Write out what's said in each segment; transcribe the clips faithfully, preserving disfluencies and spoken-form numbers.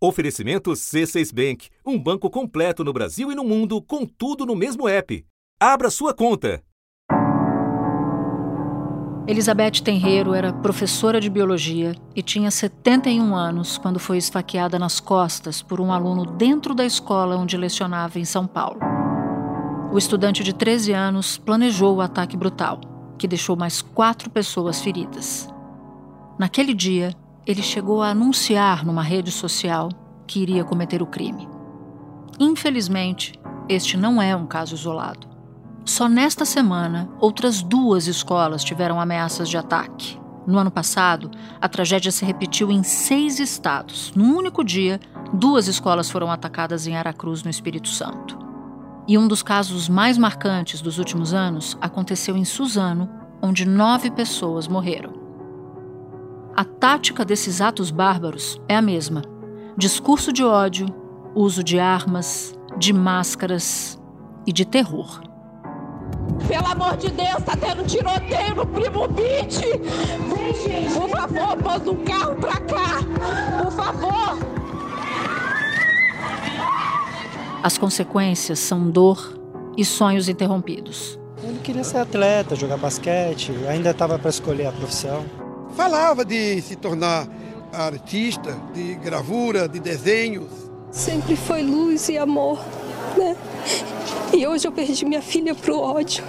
Oferecimento C seis Bank, um banco completo no Brasil e no mundo, com tudo no mesmo app. Abra sua conta! Elisabete Tenreiro era professora de biologia e tinha setenta e um anos quando foi esfaqueada nas costas por um aluno dentro da escola onde lecionava em São Paulo. O estudante de treze anos planejou o ataque brutal, que deixou mais quatro pessoas feridas. Naquele dia, ele chegou a anunciar numa rede social que iria cometer o crime. Infelizmente, este não é um caso isolado. Só nesta semana, outras duas escolas tiveram ameaças de ataque. No ano passado, a tragédia se repetiu em seis estados. Num único dia, duas escolas foram atacadas em Aracruz, no Espírito Santo. E um dos casos mais marcantes dos últimos anos aconteceu em Suzano, onde nove pessoas morreram. A tática desses atos bárbaros é a mesma: discurso de ódio, uso de armas, de máscaras e de terror. Pelo amor de Deus, tá tendo tiroteio no Primo Beach. Por favor, manda um carro pra cá. Por favor. As consequências são dor e sonhos interrompidos. Ele queria ser atleta, jogar basquete, ainda estava para escolher a profissão. Falava de se tornar artista, de gravura, de desenhos. Sempre foi luz e amor, né? E hoje eu perdi minha filha pro ódio.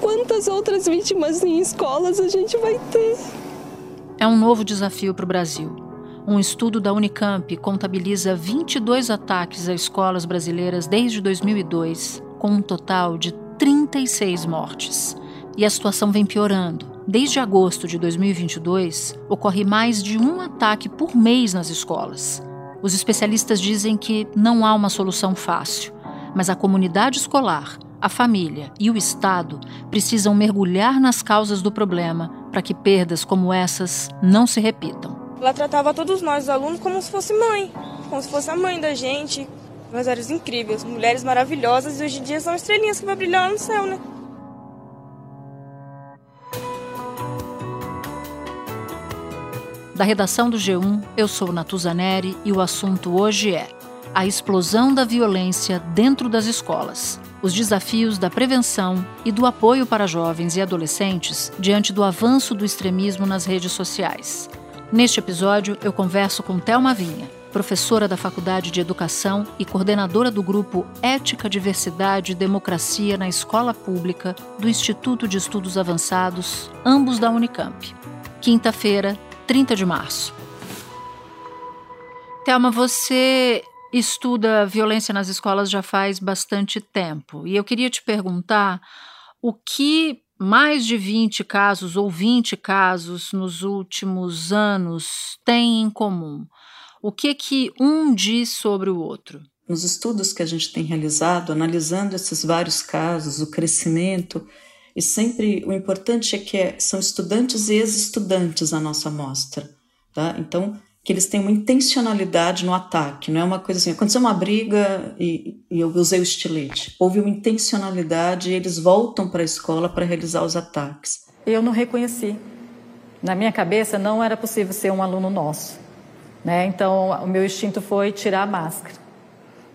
Quantas outras vítimas em escolas a gente vai ter? É um novo desafio para o Brasil. Um estudo da Unicamp contabiliza vinte e dois ataques a escolas brasileiras desde dois mil e dois, com um total de trinta e seis mortes. E a situação vem piorando. Desde agosto de dois mil e vinte e dois, ocorre mais de um ataque por mês nas escolas. Os especialistas dizem que não há uma solução fácil. Mas a comunidade escolar, a família e o Estado precisam mergulhar nas causas do problema para que perdas como essas não se repitam. Ela tratava todos nós, os alunos, como se fosse mãe, como se fosse a mãe da gente. Nós éramos incríveis, mulheres maravilhosas, e hoje em dia são estrelinhas que vão brilhar no céu, né? Da redação do G um, eu sou Natuza Neri e o assunto hoje é: a explosão da violência dentro das escolas, os desafios da prevenção e do apoio para jovens e adolescentes diante do avanço do extremismo nas redes sociais. Neste episódio, eu converso com Talma Vinha, professora da Faculdade de Educação e coordenadora do grupo Ética, Diversidade e Democracia na Escola Pública do Instituto de Estudos Avançados, ambos da Unicamp. Quinta-feira, trinta de março. Talma, você estuda violência nas escolas já faz bastante tempo. E eu queria te perguntar o que mais de vinte casos ou vinte casos nos últimos anos têm em comum. O que que um diz sobre o outro? Nos estudos que a gente tem realizado, analisando esses vários casos, o crescimento, e sempre o importante é que são estudantes e ex-estudantes a nossa amostra, tá? Então, que eles têm uma intencionalidade no ataque, não é uma coisa assim, aconteceu uma briga e, e eu usei o estilete. Houve uma intencionalidade e eles voltam para a escola para realizar os ataques. Eu não reconheci. Na minha cabeça não era possível ser um aluno nosso, né? Então o meu instinto foi tirar a máscara,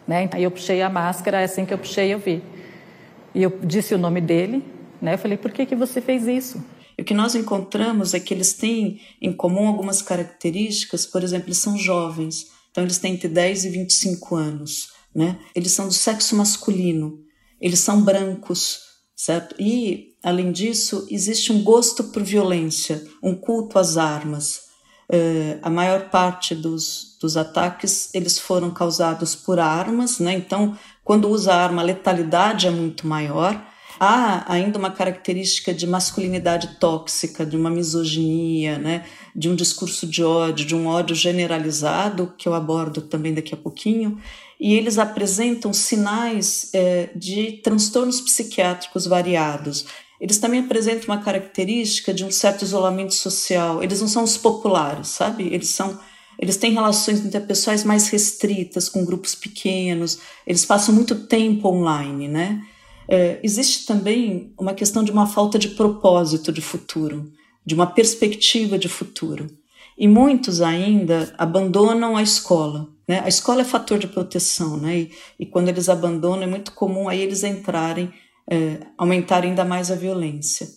né? Aí eu puxei a máscara, assim que eu puxei eu vi. E eu disse o nome dele, né? Eu falei, por que que você fez isso? E o que nós encontramos é que eles têm em comum algumas características. Por exemplo, eles são jovens, então eles têm entre dez e vinte e cinco anos, né? Eles são do sexo masculino, eles são brancos, certo? E, além disso, existe um gosto por violência, um culto às armas. É, a maior parte dos, dos ataques, eles foram causados por armas, né? Então, quando usa arma, a letalidade é muito maior. Há ainda uma característica de masculinidade tóxica, de uma misoginia, né? De um discurso de ódio, de um ódio generalizado, que eu abordo também daqui a pouquinho, e eles apresentam sinais é, de transtornos psiquiátricos variados. Eles também apresentam uma característica de um certo isolamento social, eles não são os populares, sabe? Eles são... Eles têm relações interpessoais mais restritas, com grupos pequenos, eles passam muito tempo online, né? É, existe também uma questão de uma falta de propósito de futuro, de uma perspectiva de futuro. E muitos ainda abandonam a escola, né? A escola é fator de proteção, né? E, e quando eles abandonam, é muito comum aí eles entrarem, é, aumentar ainda mais a violência.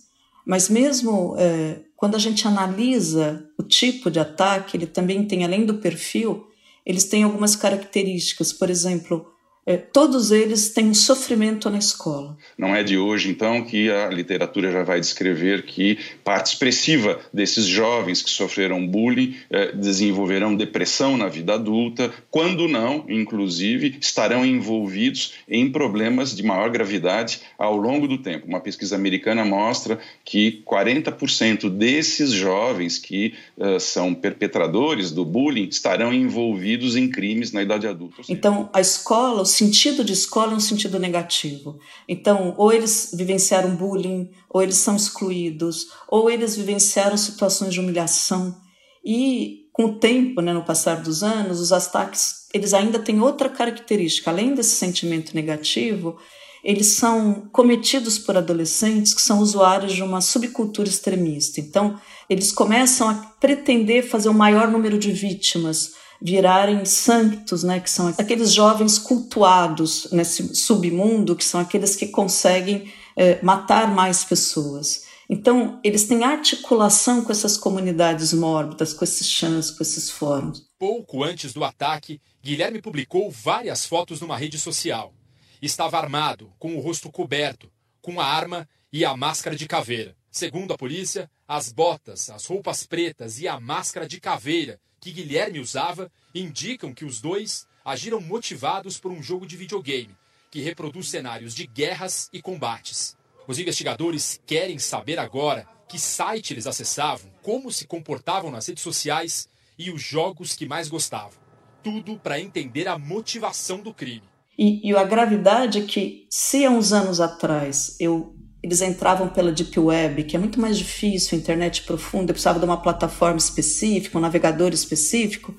Mas mesmo é, quando a gente analisa o tipo de ataque, ele também tem, além do perfil, eles têm algumas características. Por exemplo, é, todos eles têm um sofrimento na escola. Não é de hoje, então, que a literatura já vai descrever que parte expressiva desses jovens que sofreram bullying é, desenvolverão depressão na vida adulta, quando não, inclusive, estarão envolvidos em problemas de maior gravidade ao longo do tempo. Uma pesquisa americana mostra que quarenta por cento desses jovens que uh, são perpetradores do bullying estarão envolvidos em crimes na idade adulta. Então, a escola, o sentido de escola é um sentido negativo. Então, ou eles vivenciaram bullying, ou eles são excluídos, ou eles vivenciaram situações de humilhação. E com o tempo, né, no passar dos anos, os ataques, eles ainda têm outra característica. Além desse sentimento negativo, eles são cometidos por adolescentes que são usuários de uma subcultura extremista. Então, eles começam a pretender fazer o maior número de vítimas, virarem santos, né, que são aqueles jovens cultuados nesse submundo, que são aqueles que conseguem eh, matar mais pessoas. Então, eles têm articulação com essas comunidades mórbidas, com esses chãs, com esses fóruns. Pouco antes do ataque, Guilherme publicou várias fotos numa rede social. Estava armado, com o rosto coberto, com a arma e a máscara de caveira. Segundo a polícia, as botas, as roupas pretas e a máscara de caveira que Guilherme usava indicam que os dois agiram motivados por um jogo de videogame que reproduz cenários de guerras e combates. Os investigadores querem saber agora que site eles acessavam, como se comportavam nas redes sociais e os jogos que mais gostavam. Tudo para entender a motivação do crime. E, e a gravidade é que, se há uns anos atrás eu... eles entravam pela Deep Web, que é muito mais difícil, internet profunda, eu precisava de uma plataforma específica, um navegador específico.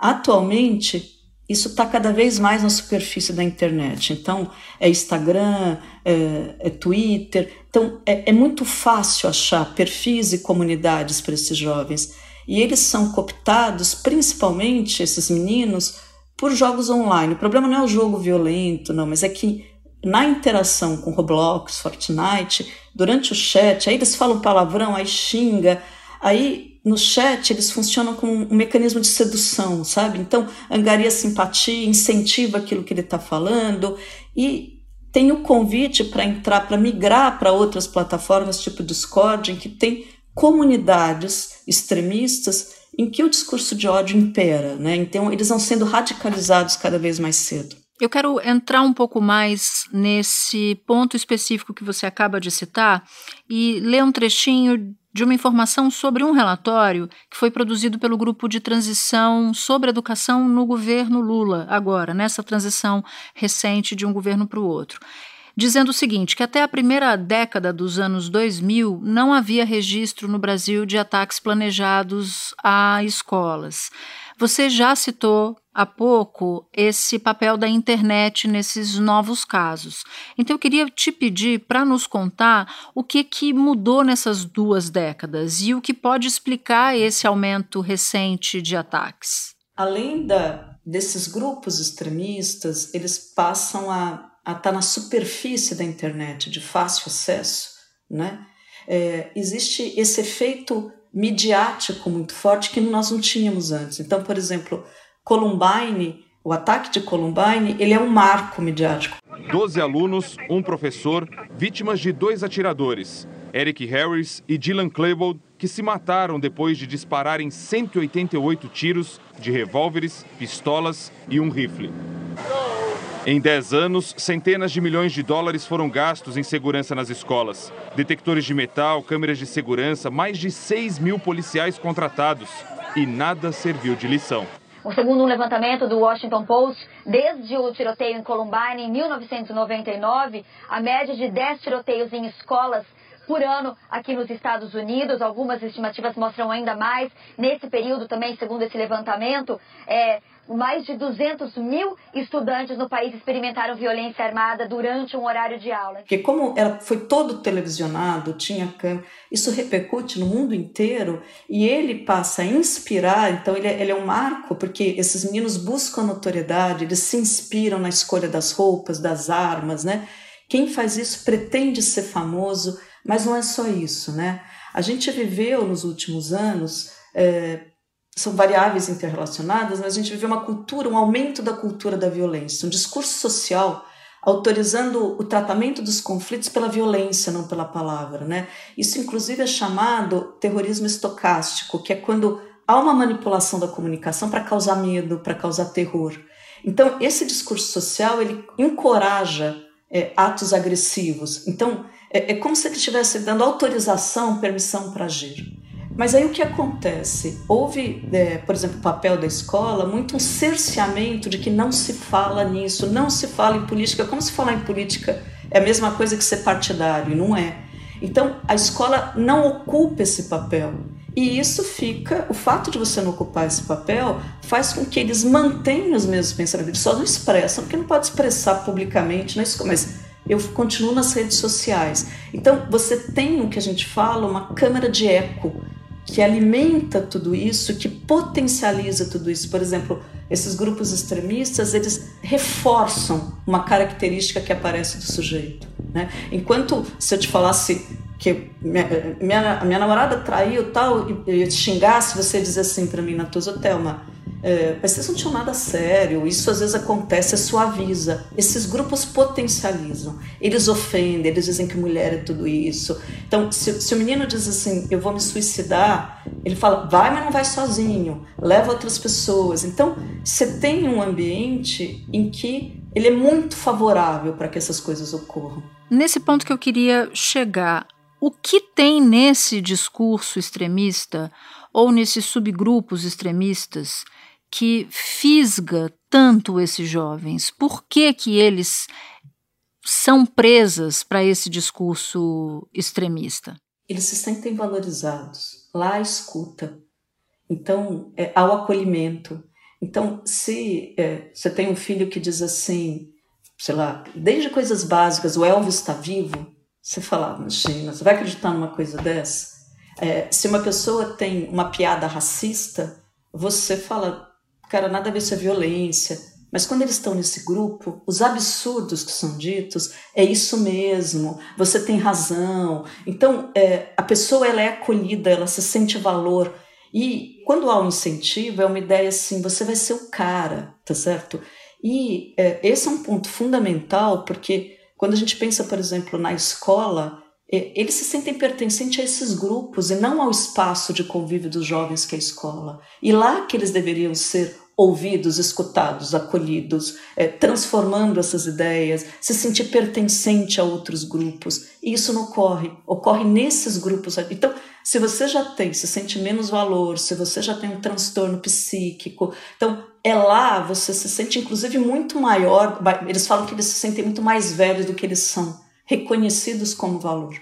Atualmente, isso está cada vez mais na superfície da internet. Então, é Instagram, é, é Twitter. Então, é, é muito fácil achar perfis e comunidades para esses jovens. E eles são cooptados, principalmente esses meninos, por jogos online. O problema não é o jogo violento, não, mas é que na interação com Roblox, Fortnite, durante o chat, aí eles falam palavrão, aí xinga, aí no chat eles funcionam como um mecanismo de sedução, sabe? Então, angaria simpatia, incentiva aquilo que ele está falando e tem o convite para entrar, para migrar para outras plataformas, tipo Discord, em que tem comunidades extremistas em que o discurso de ódio impera, né? Então, eles vão sendo radicalizados cada vez mais cedo. Eu quero entrar um pouco mais nesse ponto específico que você acaba de citar e ler um trechinho de uma informação sobre um relatório que foi produzido pelo Grupo de Transição sobre Educação no governo Lula, agora, nessa transição recente de um governo para o outro, dizendo o seguinte, que até a primeira década dos anos dois mil não havia registro no Brasil de ataques planejados a escolas. Você já citou há pouco esse papel da internet nesses novos casos. Então eu queria te pedir para nos contar o que, que mudou nessas duas décadas e o que pode explicar esse aumento recente de ataques. Além da, desses grupos extremistas, eles passam a estar na superfície da internet, de fácil acesso, né? É, existe esse efeito midiático muito forte que nós não tínhamos antes. Então, por exemplo, Columbine, o ataque de Columbine, ele é um marco midiático. Doze alunos, um professor, vítimas de dois atiradores, Eric Harris e Dylan Klebold, que se mataram depois de dispararem cento e oitenta e oito tiros de revólveres, pistolas e um rifle. Em dez anos, centenas de milhões de dólares foram gastos em segurança nas escolas. Detectores de metal, câmeras de segurança, mais de seis mil policiais contratados. E nada serviu de lição. Segundo um levantamento do Washington Post, desde o tiroteio em Columbine, em mil novecentos e noventa e nove, a média de dez tiroteios em escolas por ano aqui nos Estados Unidos. Algumas estimativas mostram ainda mais. Nesse período também, segundo esse levantamento, é... mais de duzentos mil estudantes no país experimentaram violência armada durante um horário de aula. Porque como ela foi todo televisionado, tinha câmera, isso repercute no mundo inteiro e ele passa a inspirar, então ele é, ele é um marco, porque esses meninos buscam notoriedade, eles se inspiram na escolha das roupas, das armas, né? Quem faz isso pretende ser famoso, mas não é só isso, né? A gente viveu nos últimos anos... É, são variáveis interrelacionadas, mas a gente vive uma cultura, um aumento da cultura da violência, um discurso social autorizando o tratamento dos conflitos pela violência, não pela palavra, né? Isso, inclusive, é chamado terrorismo estocástico, que é quando há uma manipulação da comunicação para causar medo, para causar terror. Então, esse discurso social, ele encoraja é, atos agressivos. Então, é, é como se ele estivesse dando autorização, permissão para agir. Mas aí o que acontece? Houve, é, por exemplo, o papel da escola, muito um cerceamento de que não se fala nisso, não se fala em política. Como se falar em política é a mesma coisa que ser partidário, não é? Então, a escola não ocupa esse papel. E isso fica... O fato de você não ocupar esse papel faz com que eles mantenham os mesmos pensamentos. Eles só não expressam, porque não pode expressar publicamente na escola. Mas eu continuo nas redes sociais. Então, você tem o que a gente fala, uma câmara de eco, que alimenta tudo isso, que potencializa tudo isso. Por exemplo, esses grupos extremistas, eles reforçam uma característica que aparece do sujeito, né? Enquanto se eu te falasse que minha, minha, minha namorada traiu tal, e eu te xingasse, você dizer assim para mim, Natuza, Thelma, é, mas vocês não tinham nada sério, isso às vezes acontece, é suaviza. Esses grupos potencializam, eles ofendem, eles dizem que mulher é tudo isso. Então, se, se o menino diz assim, eu vou me suicidar, ele fala, vai, mas não vai sozinho, leva outras pessoas. Então, você tem um ambiente em que ele é muito favorável para que essas coisas ocorram. Nesse ponto que eu queria chegar, o que tem nesse discurso extremista ou nesses subgrupos extremistas que fisga tanto esses jovens? Por que que eles são presas para esse discurso extremista? Eles se sentem valorizados. Lá a escuta. Então, é, há o acolhimento. Então, se é, você tem um filho que diz assim, sei lá, desde coisas básicas, o Elvis está vivo, você fala, imagina, você vai acreditar numa coisa dessa? É, se uma pessoa tem uma piada racista, você fala, cara, nada a ver, isso é violência. Mas quando eles estão nesse grupo, os absurdos que são ditos, é isso mesmo, você tem razão. Então, é, a pessoa ela é acolhida, ela se sente valor. E quando há um incentivo, é uma ideia assim, você vai ser o cara, tá certo? E é, esse é um ponto fundamental, porque quando a gente pensa, por exemplo, na escola, eles se sentem pertencentes a esses grupos e não ao espaço de convívio dos jovens que é a escola. E lá que eles deveriam ser ouvidos, escutados, acolhidos, é, transformando essas ideias, se sentir pertencente a outros grupos. E isso não ocorre, ocorre nesses grupos. Então, se você já tem, se sente menos valor, se você já tem um transtorno psíquico, então é lá você se sente inclusive muito maior, eles falam que eles se sentem muito mais velhos do que eles são, reconhecidos como valor.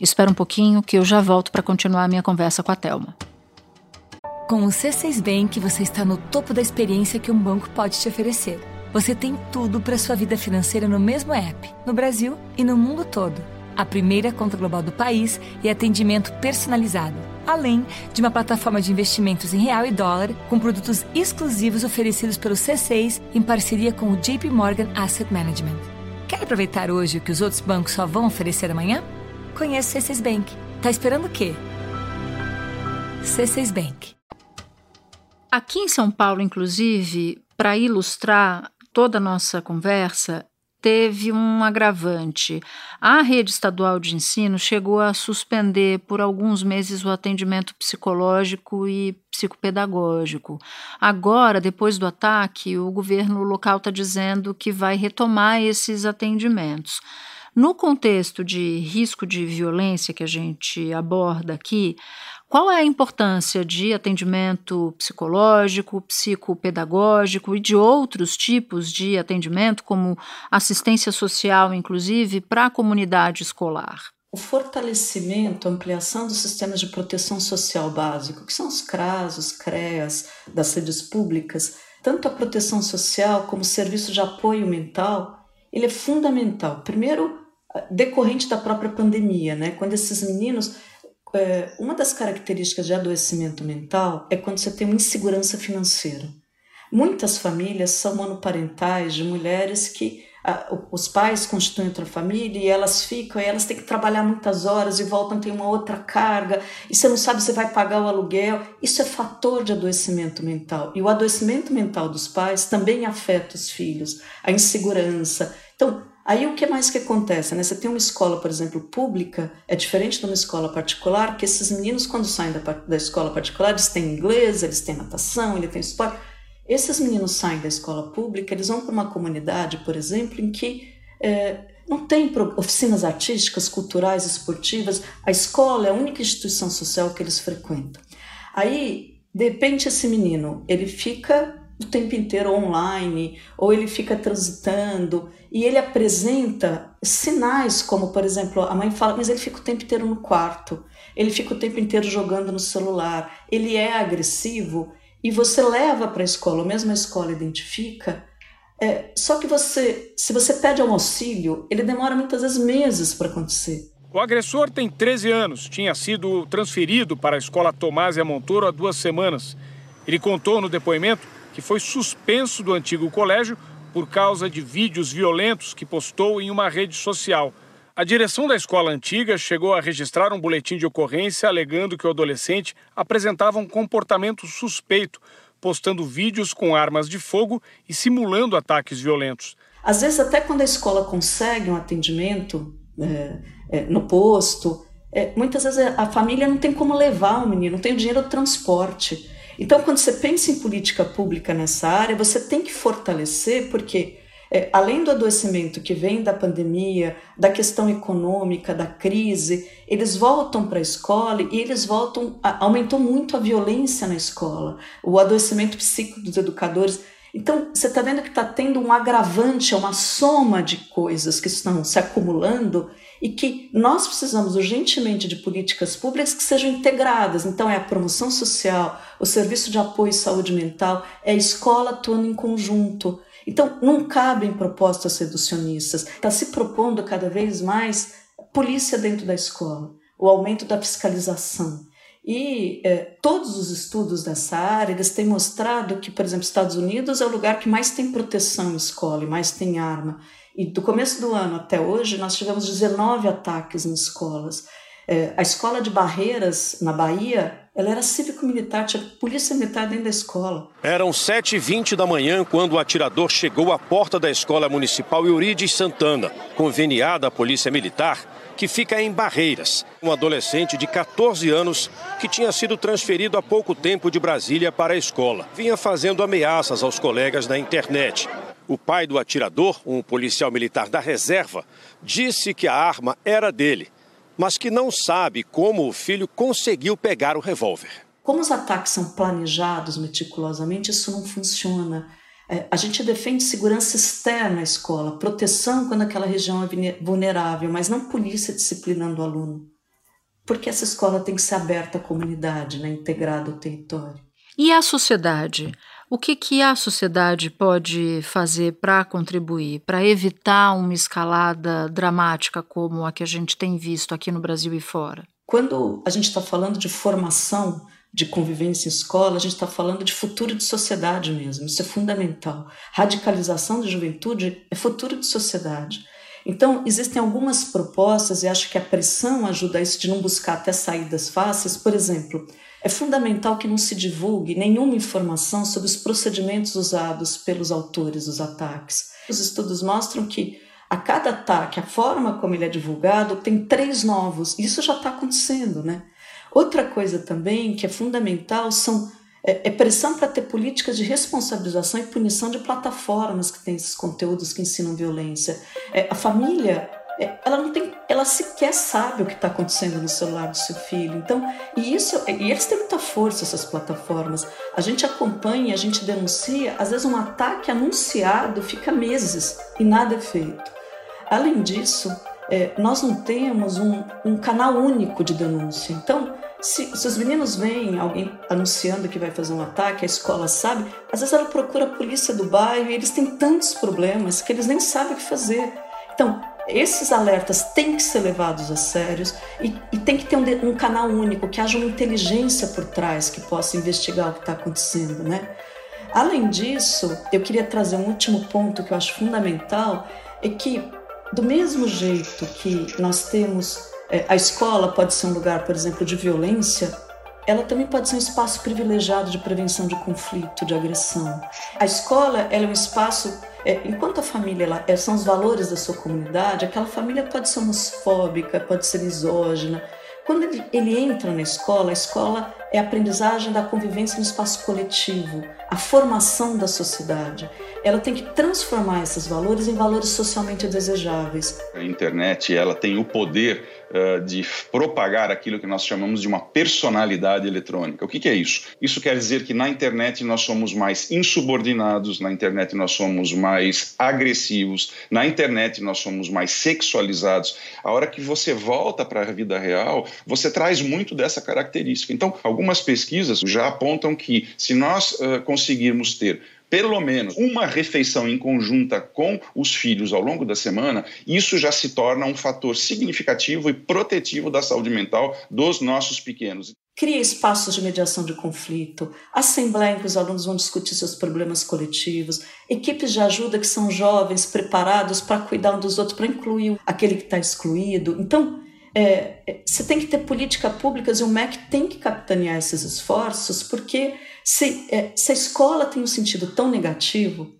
Espera um pouquinho que eu já volto para continuar a minha conversa com a Thelma. Com o C seis Bank, você está no topo da experiência que um banco pode te oferecer. Você tem tudo para sua vida financeira no mesmo app, no Brasil e no mundo todo. A primeira conta global do país e atendimento personalizado, além de uma plataforma de investimentos em real e dólar, com produtos exclusivos oferecidos pelo C seis em parceria com o J P Morgan Asset Management. Quer aproveitar hoje o que os outros bancos só vão oferecer amanhã? Conheça o C seis Bank. Tá esperando o quê? C seis Bank. Aqui em São Paulo, inclusive, para ilustrar toda a nossa conversa, teve um agravante. A rede estadual de ensino chegou a suspender por alguns meses o atendimento psicológico e psicopedagógico. Agora, depois do ataque, o governo local está dizendo que vai retomar esses atendimentos. No contexto de risco de violência que a gente aborda aqui, qual é a importância de atendimento psicológico, psicopedagógico e de outros tipos de atendimento, como assistência social, inclusive, para a comunidade escolar? o fortalecimento, a ampliação dos sistemas de proteção social básico, que são os CRAS, os CREAS das redes públicas, tanto a proteção social como o serviço de apoio mental, ele é fundamental. Primeiro, decorrente da própria pandemia, né? Quando esses meninos... É, uma das características de adoecimento mental é quando você tem uma insegurança financeira. Muitas famílias são monoparentais de mulheres que a, os pais constituem outra família e elas ficam, e elas têm que trabalhar muitas horas e voltam, tem uma outra carga, e você não sabe se vai pagar o aluguel. Isso é fator de adoecimento mental. E o adoecimento mental dos pais também afeta os filhos, a insegurança. Então, aí o que mais que acontece, né? Você tem uma escola, por exemplo, pública, é diferente de uma escola particular, que esses meninos, quando saem da, da escola particular, eles têm inglês, eles têm natação, eles têm esporte. Esses meninos saem da escola pública, eles vão para uma comunidade, por exemplo, em que é, não tem oficinas artísticas, culturais, esportivas. A escola é a única instituição social que eles frequentam. Aí, de repente, esse menino, ele fica... o tempo inteiro online, ou ele fica transitando, e ele apresenta sinais como, por exemplo, a mãe fala, mas ele fica o tempo inteiro no quarto, ele fica o tempo inteiro jogando no celular, ele é agressivo, e você leva para a escola, ou mesmo a escola identifica, é, só que você, se você pede um auxílio, ele demora muitas vezes meses para acontecer. O agressor tem treze anos, tinha sido transferido para a escola Thomazia Montoro há duas semanas. Ele contou no depoimento que foi suspenso do antigo colégio por causa de vídeos violentos que postou em uma rede social. A direção da escola antiga chegou a registrar um boletim de ocorrência alegando que o adolescente apresentava um comportamento suspeito, postando vídeos com armas de fogo e simulando ataques violentos. Às vezes, até quando a escola consegue um atendimento é, é, no posto, é, muitas vezes a família não tem como levar o menino, não tem o dinheiro do transporte. Então, quando você pensa em política pública nessa área, você tem que fortalecer, porque é, além do adoecimento que vem da pandemia, da questão econômica, da crise, eles voltam para a escola e eles voltam, a, aumentou muito a violência na escola, o adoecimento psíquico dos educadores. Então, você está vendo que está tendo um agravante, uma soma de coisas que estão se acumulando e que nós precisamos urgentemente de políticas públicas que sejam integradas. Então, é a promoção social, o serviço de apoio à saúde mental, é a escola atuando em conjunto. Então, não cabem propostas reducionistas. Está se propondo cada vez mais polícia dentro da escola, o aumento da fiscalização. E eh, todos os estudos dessa área, eles têm mostrado que, por exemplo, Estados Unidos é o lugar que mais tem proteção em escola e mais tem arma. E do começo do ano até hoje, nós tivemos dezenove ataques em escolas. Eh, a escola de Barreiras, na Bahia, ela era cívico-militar, tinha polícia militar dentro da escola. Eram sete e vinte da manhã quando o atirador chegou à porta da escola municipal Iurides Santana, conveniada à polícia militar, que fica em Barreiras. Um adolescente de catorze anos que tinha sido transferido há pouco tempo de Brasília para a escola. Vinha fazendo ameaças aos colegas na internet. O pai do atirador, um policial militar da reserva, disse que a arma era dele, mas que não sabe como o filho conseguiu pegar o revólver. Como os ataques são planejados meticulosamente, isso não funciona. A gente defende segurança externa à escola, proteção quando aquela região é vulnerável, mas não polícia disciplinando o aluno. Porque essa escola tem que ser aberta à comunidade, né? Integrada ao território. E a sociedade? O que, que a sociedade pode fazer para contribuir, para evitar uma escalada dramática como a que a gente tem visto aqui no Brasil e fora? Quando a gente está falando de formação, de convivência em escola, a gente está falando de futuro de sociedade mesmo, isso é fundamental. Radicalização da juventude é futuro de sociedade. Então, existem algumas propostas, e acho que a pressão ajuda a isso, de não buscar até saídas fáceis. Por exemplo, é fundamental que não se divulgue nenhuma informação sobre os procedimentos usados pelos autores dos ataques. Os estudos mostram que a cada ataque, a forma como ele é divulgado, tem três novos. Isso já está acontecendo, né? Outra coisa também que é fundamental são, é, é pressão para ter políticas de responsabilização e punição de plataformas que têm esses conteúdos que ensinam violência. É, a família, é, ela, não tem, ela sequer sabe o que está acontecendo no celular do seu filho. Então, e, isso, e eles têm muita força, essas plataformas. A gente acompanha, a gente denuncia, às vezes um ataque anunciado fica meses e nada é feito. Além disso, é, nós não temos um, um canal único de denúncia. Então, se, se os meninos veem alguém anunciando que vai fazer um ataque, a escola sabe, às vezes ela procura a polícia do bairro e eles têm tantos problemas que eles nem sabem o que fazer. Então, esses alertas têm que ser levados a sérios e, e tem que ter um, um canal único, que haja uma inteligência por trás que possa investigar o que está acontecendo, né? Além disso, eu queria trazer um último ponto que eu acho fundamental, é que do mesmo jeito que nós temos, é, a escola pode ser um lugar, por exemplo, de violência, ela também pode ser um espaço privilegiado de prevenção de conflito, de agressão. A escola, ela é um espaço, é, enquanto a família ela, são os valores da sua comunidade, aquela família pode ser homofóbica, pode ser misógina. Quando ele, ele entra na escola, a escola é a aprendizagem da convivência no espaço coletivo, a formação da sociedade. Ela tem que transformar esses valores em valores socialmente desejáveis. A internet, ela tem o poder uh, de propagar aquilo que nós chamamos de uma personalidade eletrônica. O que, que é isso? Isso quer dizer que na internet nós somos mais insubordinados, na internet nós somos mais agressivos, na internet nós somos mais sexualizados. A hora que você volta para a vida real, você traz muito dessa característica. Então, algumas pesquisas já apontam que se nós uh, conseguirmos ter pelo menos uma refeição em conjunta com os filhos ao longo da semana, isso já se torna um fator significativo e protetivo da saúde mental dos nossos pequenos. Cria espaços de mediação de conflito, assembleia em que os alunos vão discutir seus problemas coletivos, equipes de ajuda que são jovens preparados para cuidar um dos outros, para incluir aquele que está excluído. Então, É, você tem que ter políticas públicas e o M E C tem que capitanear esses esforços, porque se, é, se a escola tem um sentido tão negativo,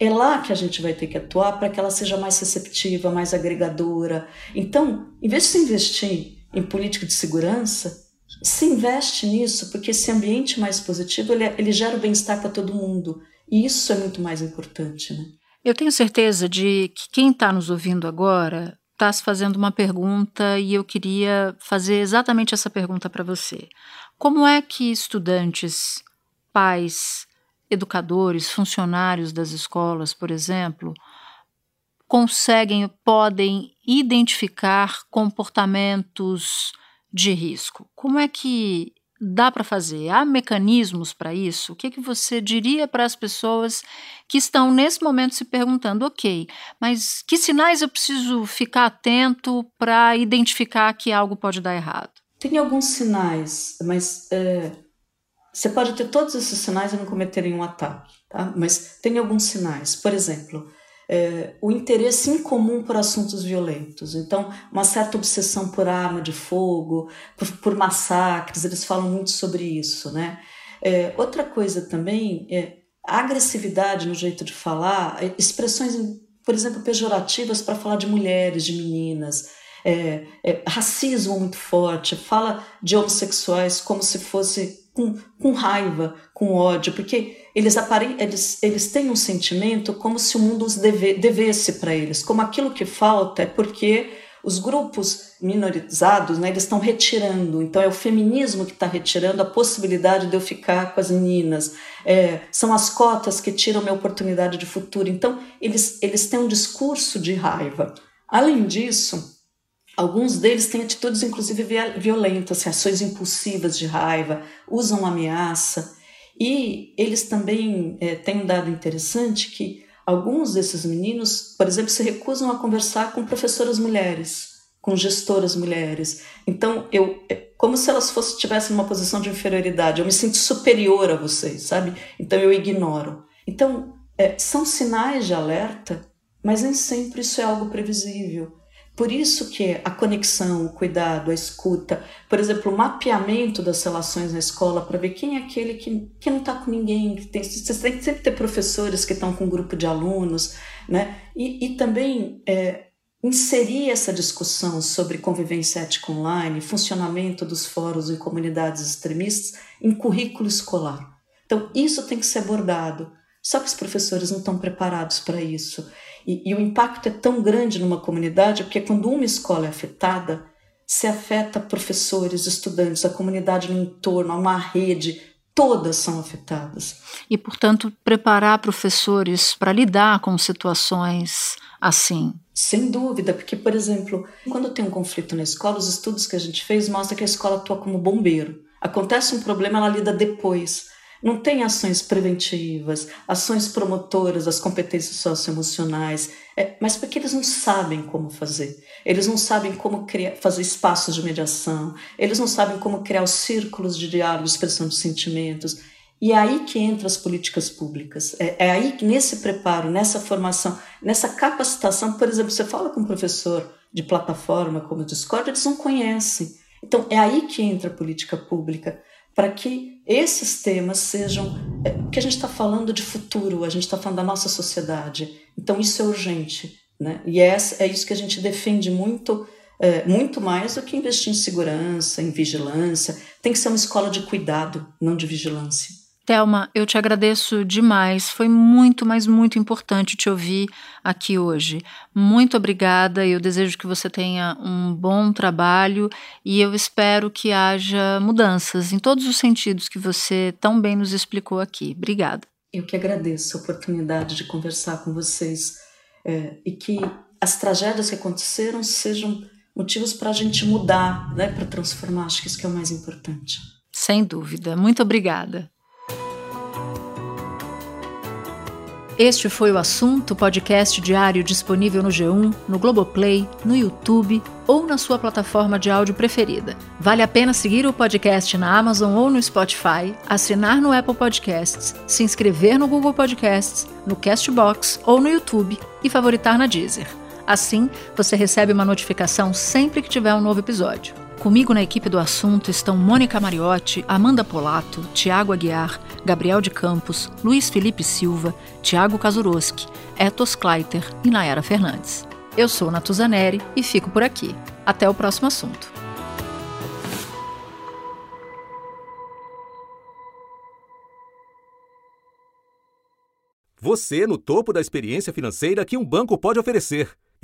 é lá que a gente vai ter que atuar para que ela seja mais receptiva, mais agregadora. Então, em vez de se investir em política de segurança, se investe nisso, porque esse ambiente mais positivo ele, ele gera o bem-estar para todo mundo. E isso é muito mais importante, né? Eu tenho certeza de que quem está nos ouvindo agora está se fazendo uma pergunta e eu queria fazer exatamente essa pergunta para você. Como é que estudantes, pais, educadores, funcionários das escolas, por exemplo, conseguem, podem identificar comportamentos de risco? Como é que dá para fazer? Há mecanismos para isso? O que, que você diria para as pessoas que estão nesse momento se perguntando, ok, mas que sinais eu preciso ficar atento para identificar que algo pode dar errado? Tem alguns sinais, mas é, você pode ter todos esses sinais e não cometer nenhum ataque, tá? Mas tem alguns sinais, por exemplo, é, o interesse incomum por assuntos violentos, então uma certa obsessão por arma de fogo, por, por massacres, eles falam muito sobre isso, né? É, outra coisa também é a agressividade no jeito de falar, expressões, por exemplo, pejorativas para falar de mulheres, de meninas, é, é, racismo muito forte, fala de homossexuais como se fosse Com, com raiva, com ódio, porque eles, apare... eles, eles têm um sentimento como se o mundo os deve... devesse para eles, como aquilo que falta é porque os grupos minorizados, né, eles estão retirando, então é o feminismo que está retirando a possibilidade de eu ficar com as meninas, é, são as cotas que tiram minha oportunidade de futuro, então eles, eles têm um discurso de raiva. Além disso, alguns deles têm atitudes, inclusive, violentas, reações impulsivas de raiva, usam ameaça. E eles também é, têm um dado interessante que alguns desses meninos, por exemplo, se recusam a conversar com professoras mulheres, com gestoras mulheres. Então, eu, é como se elas fossem, tivessem uma posição de inferioridade. Eu me sinto superior a vocês, sabe? Então, eu ignoro. Então, é, são sinais de alerta, mas nem sempre isso é algo previsível. Por isso que a conexão, o cuidado, a escuta, por exemplo, o mapeamento das relações na escola para ver quem é aquele que, que não está com ninguém, que tem, você tem que sempre ter professores que estão com um grupo de alunos, né? E, e também é, inserir essa discussão sobre convivência ética online, funcionamento dos fóruns e comunidades extremistas em currículo escolar. Então, isso tem que ser abordado. Só que os professores não estão preparados para isso. E, e o impacto é tão grande numa comunidade, porque quando uma escola é afetada, se afeta professores, estudantes, a comunidade no entorno, uma rede, todas são afetadas. E, portanto, preparar professores para lidar com situações assim. Sem dúvida, porque, por exemplo, quando tem um conflito na escola, os estudos que a gente fez mostram que a escola atua como bombeiro. Acontece um problema, ela lida depois. Não tem ações preventivas, ações promotoras das competências socioemocionais, é, mas porque eles não sabem como fazer. Eles não sabem como criar, fazer espaços de mediação, eles não sabem como criar os círculos de diálogo, expressão de sentimentos. E é aí que entram as políticas públicas. É, é aí que nesse preparo, nessa formação, nessa capacitação, por exemplo, você fala com um professor de plataforma como o Discord, eles não conhecem. Então é aí que entra a política pública, para que esses temas sejam... É, porque a gente está falando de futuro, a gente está falando da nossa sociedade. Então isso é urgente, né? E é, é isso que a gente defende muito, é, muito mais do que investir em segurança, em vigilância. Tem que ser uma escola de cuidado, não de vigilância. Thelma, eu te agradeço demais. Foi muito, mas muito importante te ouvir aqui hoje. Muito obrigada. Eu desejo que você tenha um bom trabalho e eu espero que haja mudanças em todos os sentidos que você tão bem nos explicou aqui. Obrigada. Eu que agradeço a oportunidade de conversar com vocês, é, e que as tragédias que aconteceram sejam motivos para a gente mudar, né, para transformar. Acho que isso que é o mais importante. Sem dúvida. Muito obrigada. Este foi o Assunto, podcast diário disponível no G um, no Globoplay, no YouTube ou na sua plataforma de áudio preferida. Vale a pena seguir o podcast na Amazon ou no Spotify, assinar no Apple Podcasts, se inscrever no Google Podcasts, no Castbox ou no YouTube e favoritar na Deezer. Assim, você recebe uma notificação sempre que tiver um novo episódio. Comigo na equipe do Assunto estão Mônica Mariotti, Amanda Polato, Tiago Aguiar, Gabriel de Campos, Luiz Felipe Silva, Tiago Kazuroski, Etos Kleiter e Nayara Fernandes. Eu sou Natuza Neri e fico por aqui. Até o próximo Assunto. Você no topo da experiência financeira que um banco pode oferecer.